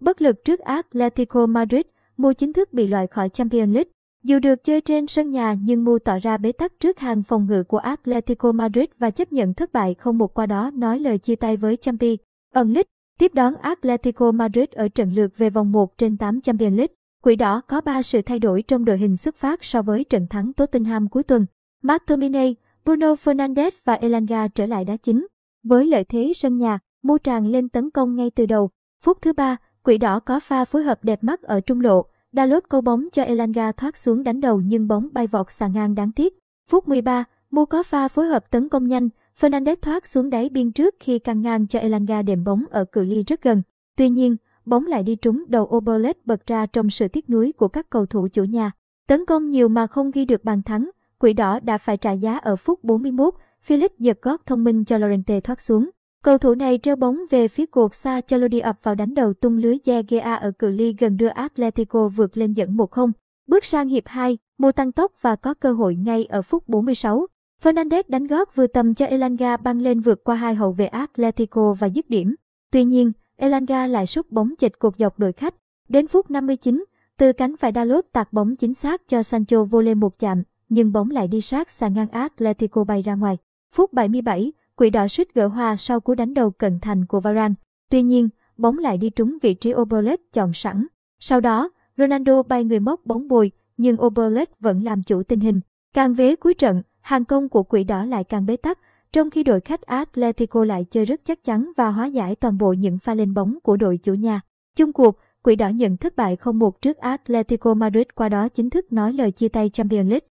Bất lực trước Atletico Madrid, Mu chính thức bị loại khỏi Champions League. Dù được chơi trên sân nhà nhưng Mu tỏ ra bế tắc trước hàng phòng ngự của Atletico Madrid và chấp nhận thất bại 0-1, qua đó nói lời chia tay với Champions League. Tiếp đón Atletico Madrid ở trận lượt về vòng 1 trên 8 Champions League. Quỷ đỏ có 3 sự thay đổi trong đội hình xuất phát so với trận thắng Tottenham cuối tuần. Martinez, Bruno Fernandes và Elanga trở lại đá chính. Với lợi thế sân nhà, Mu tràn lên tấn công ngay từ đầu. Phút thứ 3, Quỷ đỏ có pha phối hợp đẹp mắt ở trung lộ. Dalot câu bóng cho Elanga thoát xuống đánh đầu nhưng bóng bay vọt xà ngang đáng tiếc. Phút 13, Mu có pha phối hợp tấn công nhanh. Fernandes thoát xuống đáy biên trước khi căng ngang cho Elanga đệm bóng ở cự ly rất gần. Tuy nhiên, bóng lại đi trúng đầu Obolet, bật ra trong sự tiếc nuối của các cầu thủ chủ nhà. Tấn công nhiều mà không ghi được bàn thắng, Quỷ đỏ đã phải trả giá ở phút 41, Felix giật gót thông minh cho Lorente thoát xuống. Cầu thủ này treo bóng về phía cột xa, Chelodi ập vào đánh đầu tung lưới Zhegea ở cự ly gần đưa Atletico vượt lên dẫn 1-0. Bước sang hiệp 2, Mu tăng tốc và có cơ hội ngay ở phút 46. Fernandes đánh gót vừa tầm cho Elanga băng lên vượt qua hai hậu vệ Atletico và dứt điểm. Tuy nhiên, Elanga lại sút bóng chệch cột dọc đội khách. Đến phút 59, từ cánh phải Dalot tạt bóng chính xác cho Sancho vô lê một chạm, nhưng bóng lại đi sát xà ngang Atletico bay ra ngoài. Phút 77, Quỷ đỏ suýt gỡ hòa sau cú đánh đầu cận thành của Varane. Tuy nhiên, bóng lại đi trúng vị trí Obolet chọn sẵn. Sau đó, Ronaldo bay người móc bóng bồi, nhưng Obolet vẫn làm chủ tình hình. Càng vế cuối trận, hàng công của Quỷ đỏ lại càng bế tắc, trong khi đội khách Atletico lại chơi rất chắc chắn và hóa giải toàn bộ những pha lên bóng của đội chủ nhà. Chung cuộc, Quỷ đỏ nhận thất bại 0-1 trước Atletico Madrid, qua đó chính thức nói lời chia tay Champions League.